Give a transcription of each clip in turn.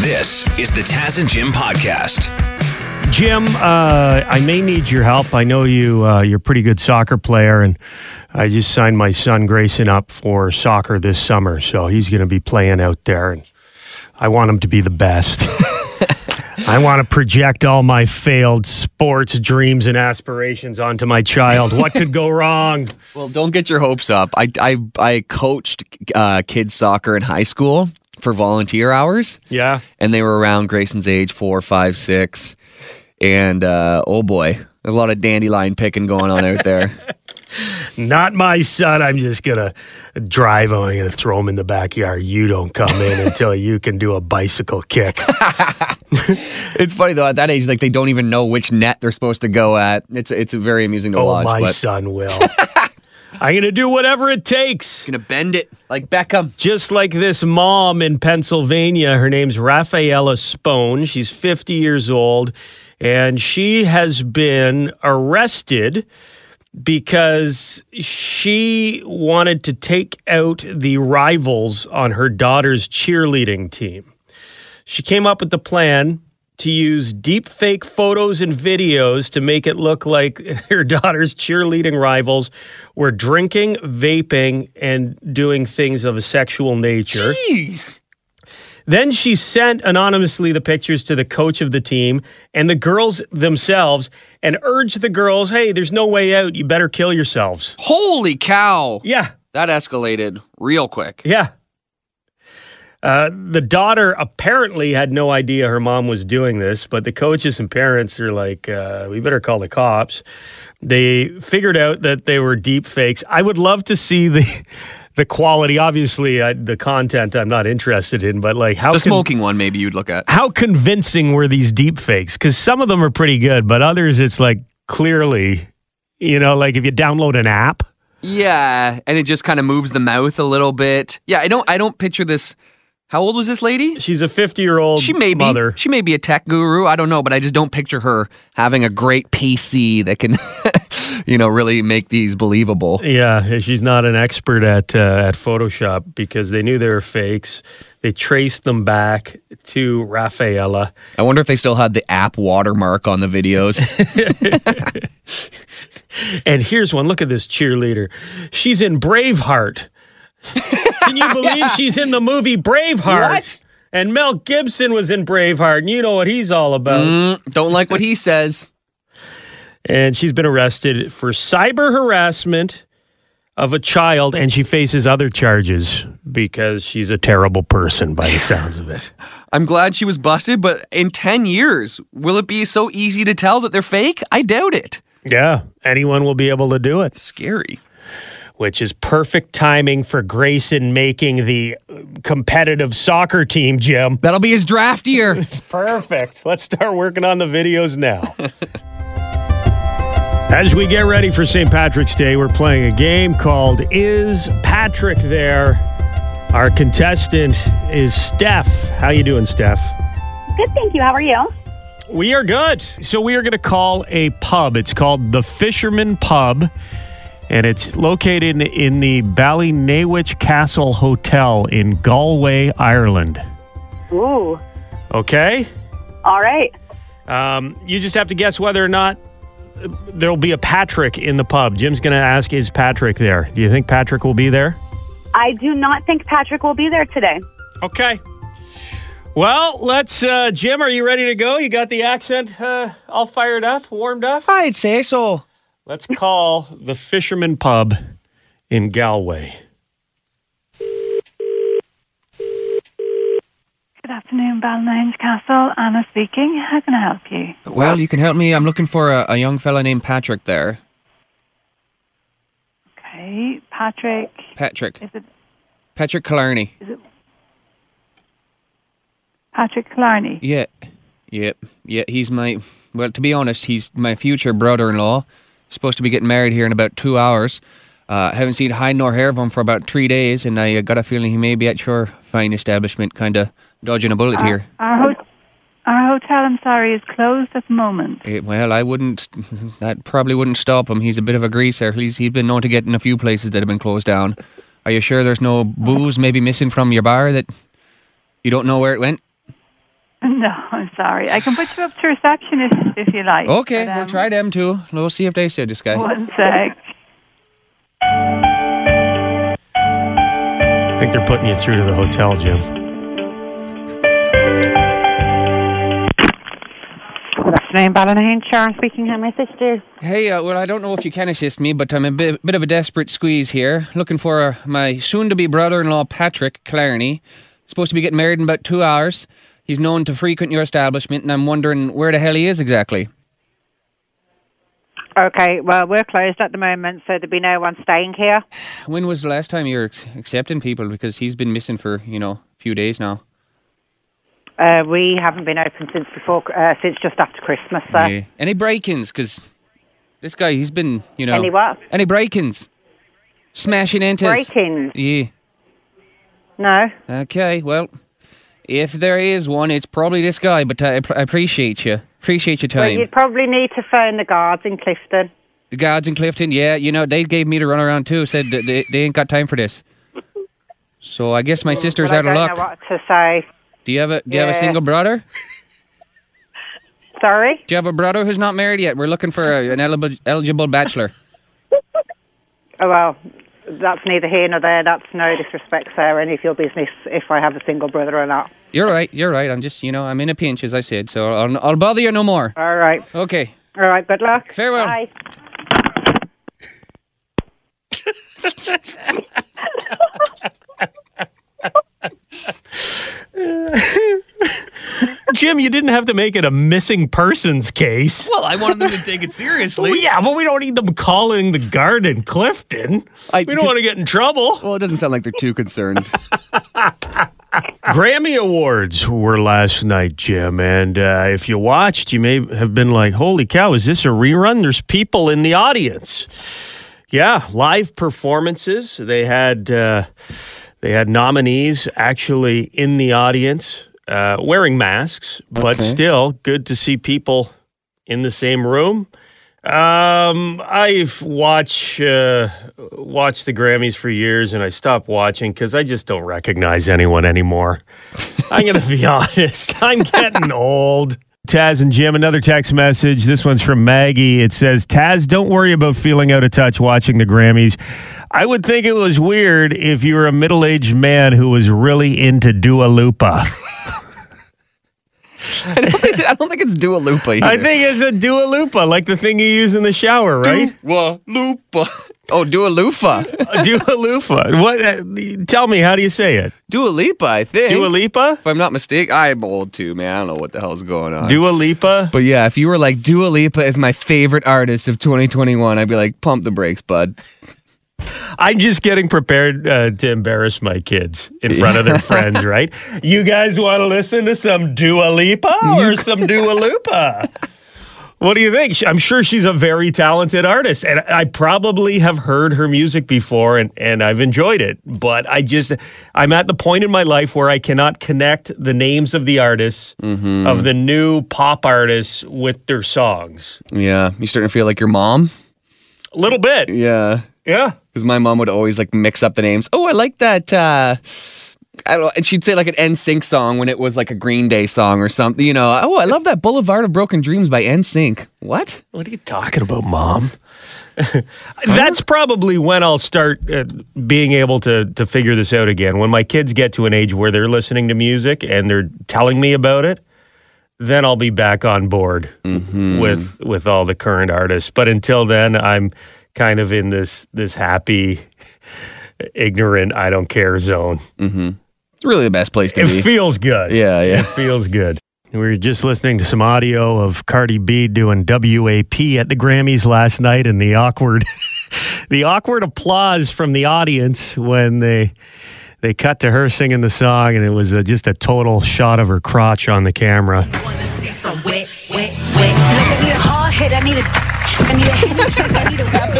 This is the Taz and Jim podcast. Jim, I may need your help. I know you're a pretty good soccer player, and I just signed my son Grayson up for soccer this summer, so he's going to be playing out there, and I want him to be the best. I want to project all my failed sports dreams and aspirations onto my child. What could go wrong? Well, don't get your hopes up. I coached kids soccer in high school for volunteer hours. Yeah. And they were around Grayson's age, 4, 5, 6. And, oh boy, there's a lot of dandelion picking going on out there. Not my son. I'm just going to drive him. I'm going to throw him in the backyard. You don't come in until you can do a bicycle kick. It's funny, though. At that age, like, they don't even know which net they're supposed to go at. It's very amusing to watch. Oh, my son will. I'm going to do whatever it takes. Going to bend it like Beckham. Just like this mom in Pennsylvania. Her name's Raffaela Spone. She's 50 years old, and she has been arrested because she wanted to take out the rivals on her daughter's cheerleading team. She came up with the plan to use deep fake photos and videos to make it look like her daughter's cheerleading rivals were drinking, vaping, and doing things of a sexual nature. Jeez. Then she sent anonymously the pictures to the coach of the team and the girls themselves and urged the girls, hey, there's no way out. You better kill yourselves. Holy cow. Yeah. That escalated real quick. Yeah. The daughter apparently had no idea her mom was doing this, but the coaches and parents are like, we better call the cops. They figured out that they were deep fakes. I would love to see the quality. Obviously, the content I'm not interested in, but like how the smoking one maybe you'd look at. How convincing were these deep fakes? Because some of them are pretty good, but others it's like clearly, you know, like if you download an app. Yeah, and it just kind of moves the mouth a little bit. Yeah, I don't picture this. How old was this lady? She's a 50-year-old mother. She may be a tech guru. I don't know, but I just don't picture her having a great PC that can, you know, really make these believable. Yeah, she's not an expert at Photoshop because they knew they were fakes. They traced them back to Raffaela. I wonder if they still had the app watermark on the videos. And here's one. Look at this cheerleader. She's in Braveheart. Can you believe she's in the movie Braveheart? What? And Mel Gibson was in Braveheart, and you know what he's all about. Don't like what he says. And she's been arrested for cyber harassment of a child, and she faces other charges because she's a terrible person by the sounds of it. I'm glad she was busted, but in 10 years, will it be so easy to tell that they're fake? I doubt it. Yeah, anyone will be able to do it. Scary. Which is perfect timing for Grayson making the competitive soccer team, Jim. That'll be his draft year. Perfect. Let's start working on the videos now. As we get ready for St. Patrick's Day, we're playing a game called Is Patrick There? Our contestant is Steph. How you doing, Steph? Good, thank you. How are you? We are good. So we are going to call a pub. It's called the Fisherman Pub. And it's located in the Ballynahinch Castle Hotel in Galway, Ireland. Ooh. Okay? All right. You just have to guess whether or not there'll be a Patrick in the pub. Jim's going to ask, is Patrick there? Do you think Patrick will be there? I do not think Patrick will be there today. Okay. Well, let's, Jim, are you ready to go? You got the accent all fired up, warmed up? I'd say so. Let's call the Fisherman Pub in Galway. Good afternoon, Ballynahinch Castle. Anna speaking. How can I help you? Well, you can help me. I'm looking for a young fella named Patrick there. Okay, Patrick. Patrick. Is it Patrick Killarney? Is it Patrick Killarney? Yeah. He's my. Well, to be honest, he's my future brother-in-law. Supposed to be getting married here in about 2 hours. Haven't seen hide nor hair of him for about 3 days, and I got a feeling he may be at your fine establishment, kind of dodging a bullet here. Our hotel, I'm sorry, is closed at the moment. That probably wouldn't stop him. He's a bit of a greaser. He's been known to get in a few places that have been closed down. Are you sure there's no booze maybe missing from your bar that you don't know where it went? No, I'm sorry. I can put you up to receptionist if you like. Okay, but, we'll try them too. We'll see if they say this guy. One sec. I think they're putting you through to the hotel, Jim. Good afternoon, Ballynahinch. Sharon speaking. How may I assist you? Hey, well, I don't know if you can assist me, but I'm in a bit of a desperate squeeze here. Looking for my soon-to-be brother-in-law, Patrick Clarney. Supposed to be getting married in about 2 hours. He's known to frequent your establishment, and I'm wondering where the hell he is exactly. Okay, well, we're closed at the moment, so there'll be no one staying here. When was the last time you were accepting people? Because he's been missing for, you know, a few days now. We haven't been open since before, since just after Christmas, sir. Yeah. Any break-ins? Because this guy, he's been, you know... Any what? Any break-ins? Smashing into... Break-ins? Yeah. No. Okay, well... If there is one, it's probably this guy, but I appreciate you. Appreciate your time. Well, you'd probably need to phone the guards in Clifden. The guards in Clifden, yeah. You know, they gave me the runaround too, said they ain't got time for this. So I guess my sister's out of luck. I don't know what to say. Do you have a single brother? Sorry? Do you have a brother who's not married yet? We're looking for an eligible bachelor. Oh, well... That's neither here nor there. That's no disrespect, sir, any of your business if I have a single brother or not. You're right, you're right. I'm just, you know, I'm in a pinch, as I said, so I'll bother you no more. All right. Okay. All right, good luck. Farewell. Bye. Jim, you didn't have to make it a missing persons case. Well, I wanted them to take it seriously. Well, yeah, but we don't need them calling the guard in Clifden. We don't want to get in trouble. Well, it doesn't sound like they're too concerned. Grammy Awards were last night, Jim, and if you watched, you may have been like, holy cow, is this a rerun? There's people in the audience. Yeah, live performances. They had nominees actually in the audience. Wearing masks, but still good to see people in the same room. I've watched the Grammys for years, and I stopped watching because I just don't recognize anyone anymore. I'm going to be honest. I'm getting old. Taz and Jim, another text message. This one's from Maggie. It says, Taz, don't worry about feeling out of touch watching the Grammys. I would think it was weird if you were a middle-aged man who was really into Dua Lipa. I don't think it's Dua Lipa either. I think it's a Dua Lipa, like the thing you use in the shower, right? Dua Lipa. Oh, Dua Lipa. Dua Lipa. What? Tell me, how do you say it? Dua Lipa, I think. Dua Lipa? If I'm not mistaken, I'm old too, man. I don't know what the hell's going on. Dua Lipa? But yeah, if you were like, Dua Lipa is my favorite artist of 2021, I'd be like, pump the brakes, bud. I'm just getting prepared to embarrass my kids in front of their friends, right? You guys want to listen to some Dua Lipa or some Dua Lipa? What do you think? I'm sure she's a very talented artist, and I probably have heard her music before, and I've enjoyed it. But I'm at the point in my life where I cannot connect the names of the artists, of the new pop artists, with their songs. Yeah. You starting to feel like your mom? A little bit. Yeah. Yeah. Because my mom would always, like, mix up the names. Oh, I like that, I don't know, and she'd say, like, an NSYNC song when it was, like, a Green Day song or something, you know. Oh, I love that Boulevard of Broken Dreams by NSYNC. What? What are you talking about, Mom? That's probably when I'll start being able to figure this out again. When my kids get to an age where they're listening to music and they're telling me about it, then I'll be back on board with all the current artists. But until then, I'm... kind of in this happy, ignorant, I don't care zone. It's really the best place to be. It feels good. Yeah. It feels good. We were just listening to some audio of Cardi B doing WAP at the Grammys last night, and the awkward applause from the audience when they cut to her singing the song, and it was just a total shot of her crotch on the camera.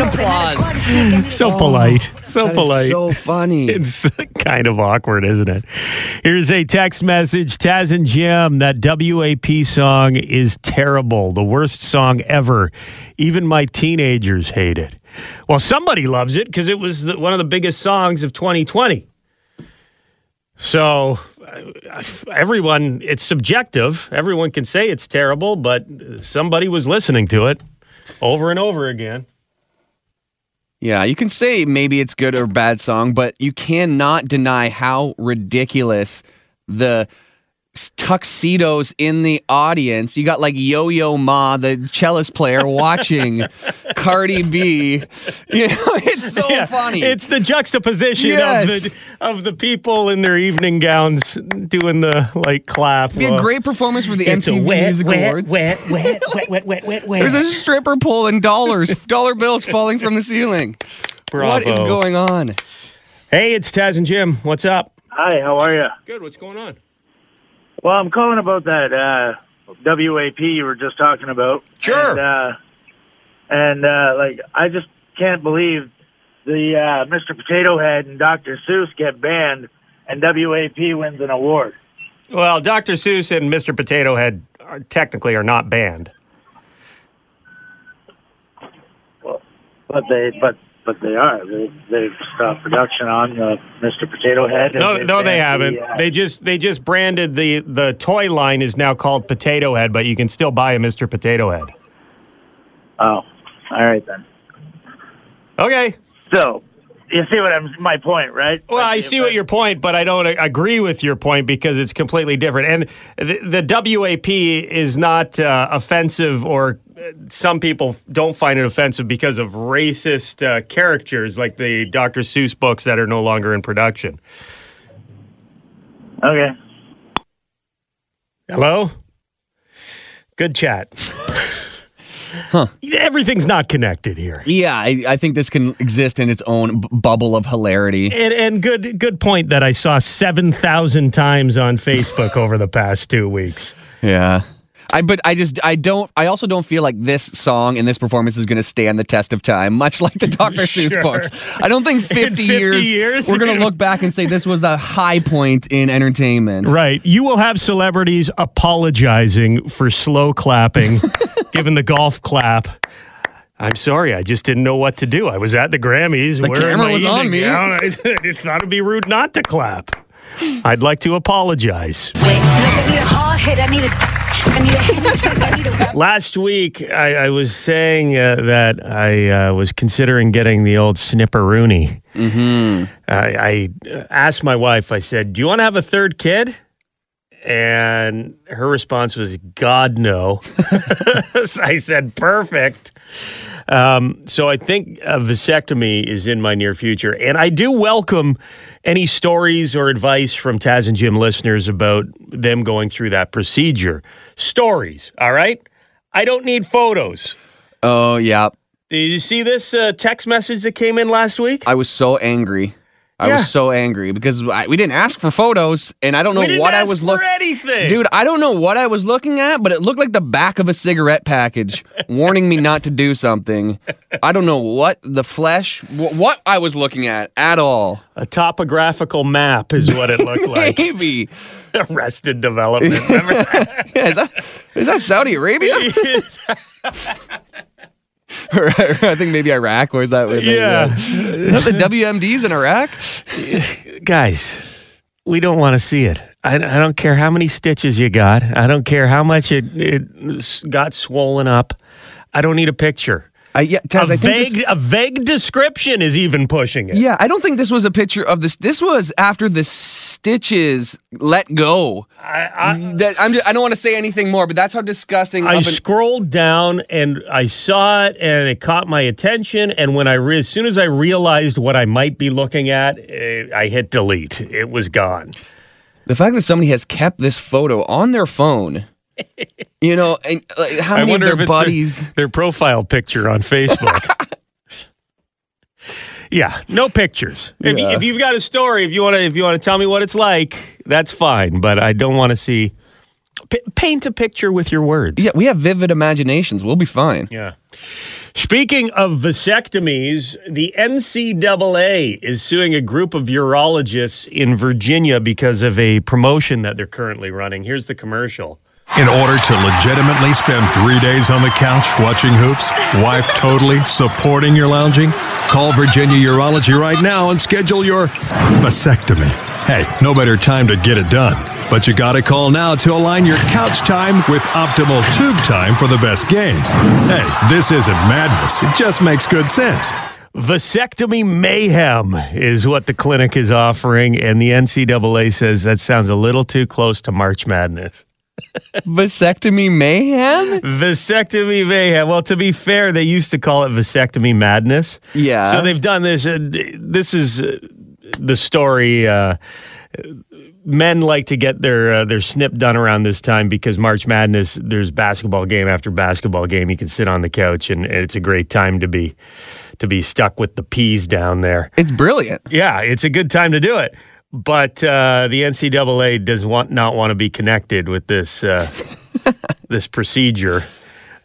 Applause. So polite. So polite. So funny. It's kind of awkward, isn't it? Here's a text message. Taz and Jim, that WAP song is terrible. The worst song ever. Even my teenagers hate it. Well, somebody loves it because it was one of the biggest songs of 2020. So everyone, it's subjective. Everyone can say it's terrible, but somebody was listening to it over and over again. Yeah, you can say maybe it's good or bad song, but you cannot deny how ridiculous the tuxedos in the audience. You got like Yo-Yo Ma, the cellist player, watching Cardi B. You know, it's so funny. It's the juxtaposition of the people in their evening gowns doing the like clap. It'd be a great performance for the MTV Music Awards. Wet, wet, wet. There's a stripper pole and dollar bills falling from the ceiling. Bravo. What is going on? Hey, it's Taz and Jim. What's up? Hi, how are you? Good. What's going on? Well, I'm calling about that WAP you were just talking about. Sure. And like, I just can't believe the Mr. Potato Head and Dr. Seuss get banned, and WAP wins an award. Well, Dr. Seuss and Mr. Potato Head are technically not banned. Well, but they are. They've stopped production on Mr. Potato Head. No, they haven't. They just branded the toy line is now called Potato Head, but you can still buy a Mr. Potato Head. Oh, all right then. Okay. So, you see what my point, right? Well, I see what your point, but I don't agree with your point because it's completely different. And the WAP is not offensive or... Some people don't find it offensive because of racist characters like the Dr. Seuss books that are no longer in production. Okay. Hello? Good chat. Huh. Everything's not connected here. Yeah, I think this can exist in its own bubble of hilarity. And good point that I saw 7,000 times on Facebook over the past 2 weeks. Yeah. I also don't feel like this song and this performance is going to stand the test of time, much like the Dr. Seuss books. I don't think 50 years we're going to look back and say this was a high point in entertainment. Right. You will have celebrities apologizing for slow clapping, given the golf clap. I'm sorry, I just didn't know what to do. I was at the Grammys. The camera was on me. I just thought it'd be rude not to clap. I'd like to apologize. Wait, last week, I was saying that I was considering getting the old snipperoonie. Mm-hmm. I asked my wife, I said, do you want to have a third kid? And her response was, God, no. So I said, perfect. So I think a vasectomy is in my near future. And I do welcome any stories or advice from Taz and Jim listeners about them going through that procedure. Stories, all right? I don't need photos. Oh, yeah. Did you see this text message that came in last week? I was so angry. I was so angry because we didn't ask for photos, and I don't know what I was looking at. Dude, I don't know what I was looking at, but it looked like the back of a cigarette package warning me not to do something. I don't know what the flesh, what I was looking at all. A topographical map is what it looked like. Maybe. Arrested Development. Remember that? Yeah, is that Saudi Arabia? Or I think maybe Iraq, or is that where they is that the WMDs in Iraq? Guys, we don't want to see it. I don't care how many stitches you got. I don't care how much it got swollen up. I don't need a picture. Taz, I think a vague description is even pushing it. Yeah, I don't think this was a picture of this. This was after the stitches let go. I don't want to say anything more, but that's how disgusting. I scrolled down and I saw it and it caught my attention. And when as soon as I realized what I might be looking at, I hit delete. It was gone. The fact that somebody has kept this photo on their phone... You know, and how many of their buddies... Their profile picture on Facebook. Yeah, no pictures. Yeah. If you've got a story, if you want to tell me what it's like, that's fine. But I don't want to see... Paint a picture with your words. Yeah, we have vivid imaginations. We'll be fine. Yeah. Speaking of vasectomies, the NCAA is suing a group of urologists in Virginia because of a promotion that they're currently running. Here's the commercial. In order to legitimately spend 3 days on the couch watching hoops, wife totally supporting your lounging, call Virginia Urology right now and schedule your vasectomy. Hey, no better time to get it done. But you gotta call now to align your couch time with optimal tube time for the best games. Hey, this isn't madness. It just makes good sense. Vasectomy mayhem is what the clinic is offering, and the NCAA says that sounds a little too close to March Madness. Vasectomy mayhem? Vasectomy mayhem. Well, to be fair, they used to call it vasectomy madness. Yeah. So they've done this. This is the story. Men like to get their snip done around this time because March Madness, there's basketball game after basketball game. You can sit on the couch, and it's a great time to be stuck with the peas down there. It's brilliant. Yeah, it's a good time to do it. But the NCAA does not want to be connected with this this procedure,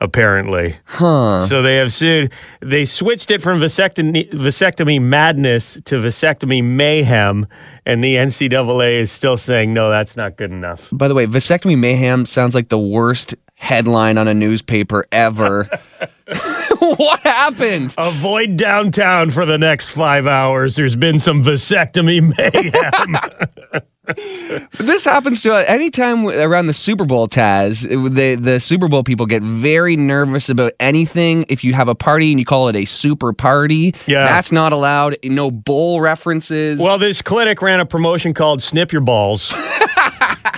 apparently. Huh. So they have sued. They switched it from vasectomy madness to vasectomy mayhem, and the NCAA is still saying, no, that's not good enough. By the way, vasectomy mayhem sounds like the worst headline on a newspaper ever. What happened? Avoid downtown for the next 5 hours. There's been some vasectomy mayhem. This happens to any time around the Super Bowl, Taz. The Super Bowl people get very nervous about anything. If you have a party and you call it a super party, That's not allowed. No bowl references. Well, this clinic ran a promotion called Snip Your Balls.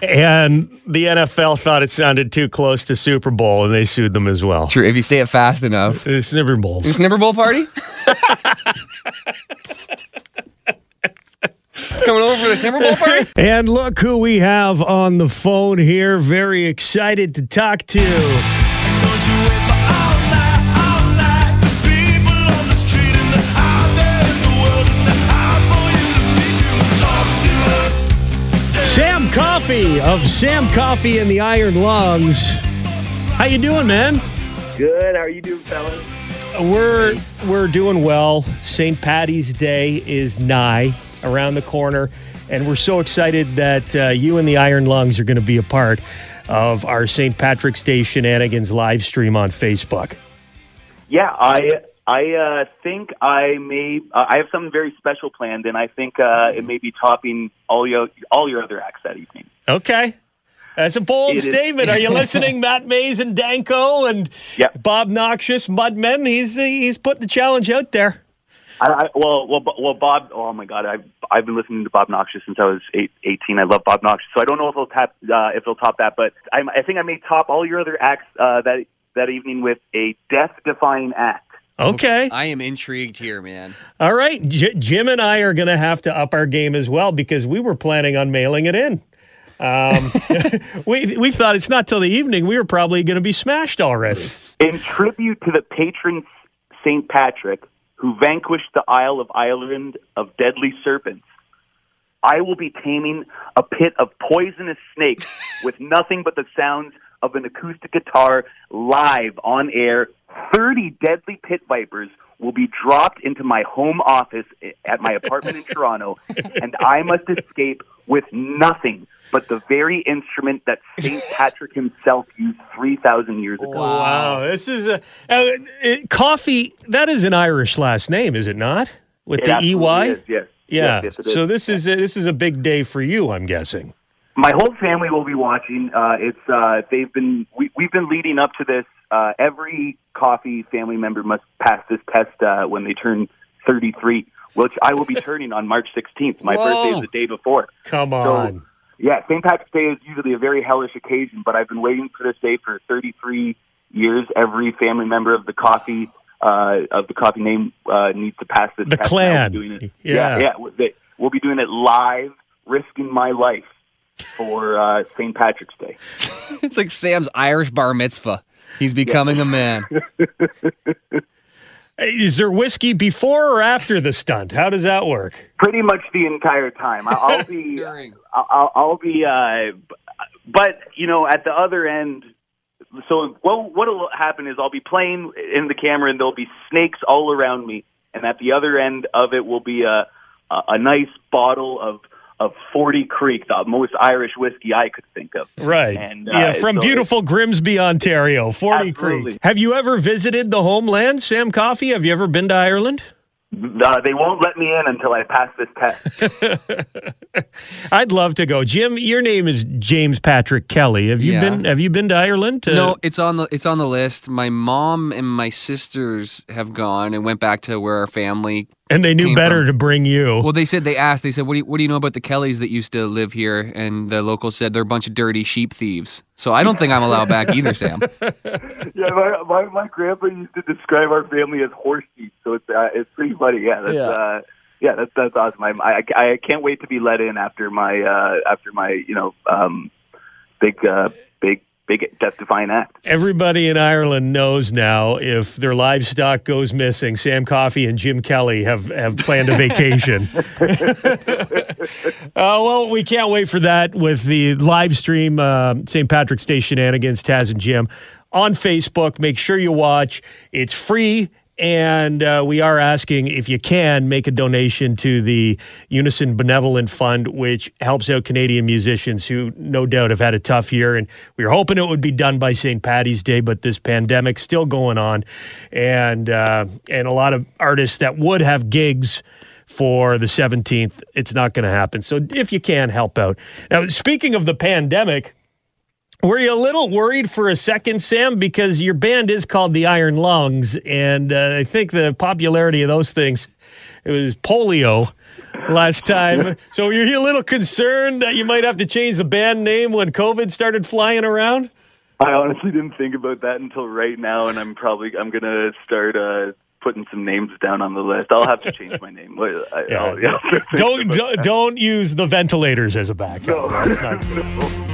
And the NFL thought it sounded too close to Super Bowl, and they sued them as well. True, if you say it fast enough. The Snibber Bowl. The Snibber Bowl party? Coming over for the Snibber Bowl party? And look who we have on the phone here. Very excited to talk to. Sam Coffey of Sam Coffey and the Iron Lungs. How you doing, man? Good. How are you doing, fellas? We're doing well. St. Paddy's Day is nigh, around the corner, and we're so excited that you and the Iron Lungs are going to be a part of our St. Patrick's Day Shenanigans live stream on Facebook. Yeah, I think I may. I have something very special planned, and I think it may be topping all your other acts that evening. Okay, that's a bold statement. Are you listening, Matt Mays and Danko and Bob Noxious, Mud Men? He's put the challenge out there. Well, Bob. Oh my God, I've been listening to Bob Noxious since I was 18. I love Bob Noxious, so I don't know if he'll top that, but I think I may top all your other acts that evening with a death-defying act. Okay. I am intrigued here, man. All right. Jim and I are going to have to up our game as well because we were planning on mailing it in. We thought it's not till the evening. We were probably going to be smashed already. In tribute to the patron St. Patrick, who vanquished the Isle of Ireland of deadly serpents, I will be taming a pit of poisonous snakes with nothing but the sounds of an acoustic guitar live on air. 30 deadly pit vipers will be dropped into my home office at my apartment in Toronto, and I must escape with nothing but the very instrument that St. Patrick himself used 3,000 years ago. Wow, this is Coffey. That is an Irish last name, is it not? With the EY? Is, yes. Yeah. Yes, so this is a big day for you, I'm guessing. My whole family will be watching. We've been leading up to this. Every Coffey family member must pass this test when they turn 33, which I will be turning on March 16th. My birthday is the day before. Come on. So, yeah, St. Patrick's Day is usually a very hellish occasion, but I've been waiting for this day for 33 years. Every family member of the Coffey name needs to pass this test. The clan. Yeah, we'll be doing it live, risking my life for St. Patrick's Day. It's like Sam's Irish bar mitzvah. He's becoming a man. Is there whiskey before or after the stunt? How does that work? Pretty much the entire time. I'll be. But you know, at the other end. So what'll happen is I'll be playing in the camera, and there'll be snakes all around me. And at the other end of it will be a nice bottle of Forty Creek, the most Irish whiskey I could think of. Right. And, from beautiful Grimsby, Ontario, Forty Creek. Have you ever visited the homeland, Sam Coffey? Have you ever been to Ireland? They won't let me in until I pass this test. I'd love to go. Jim, your name is James Patrick Kelly. Have you been to Ireland? No, it's on the list. My mom and my sisters have gone and went back to where our family and they knew better to bring you. Well, they said, what do you know about the Kellys that used to live here? And the locals said they're a bunch of dirty sheep thieves. So I don't think I'm allowed back either, Sam. Yeah, my grandpa used to describe our family as horse sheep, so it's pretty funny. That's awesome. I can't wait to be let in after my big death-defying act. Everybody in Ireland knows now if their livestock goes missing, Sam Coffey and Jim Kelly have planned a vacation. Well, we can't wait for that with the live stream, St. Patrick's Day Shenanigans, Taz and Jim, on Facebook. Make sure you watch. It's free. And we are asking if you can make a donation to the Unison Benevolent Fund, which helps out Canadian musicians who no doubt have had a tough year. And we were hoping it would be done by St. Paddy's Day, but this pandemic's still going on. And a lot of artists that would have gigs for the 17th, it's not going to happen. So if you can, help out. Now, speaking of the pandemic, were you a little worried for a second, Sam? Because your band is called the Iron Lungs, and I think the popularity of those things, it was polio last time. So were you a little concerned that you might have to change the band name when COVID started flying around? I honestly didn't think about that until right now, and I'm going to start... putting some names down on the list. I'll have to change my name. Don't use the ventilators as a backup. No. That's not cool. No.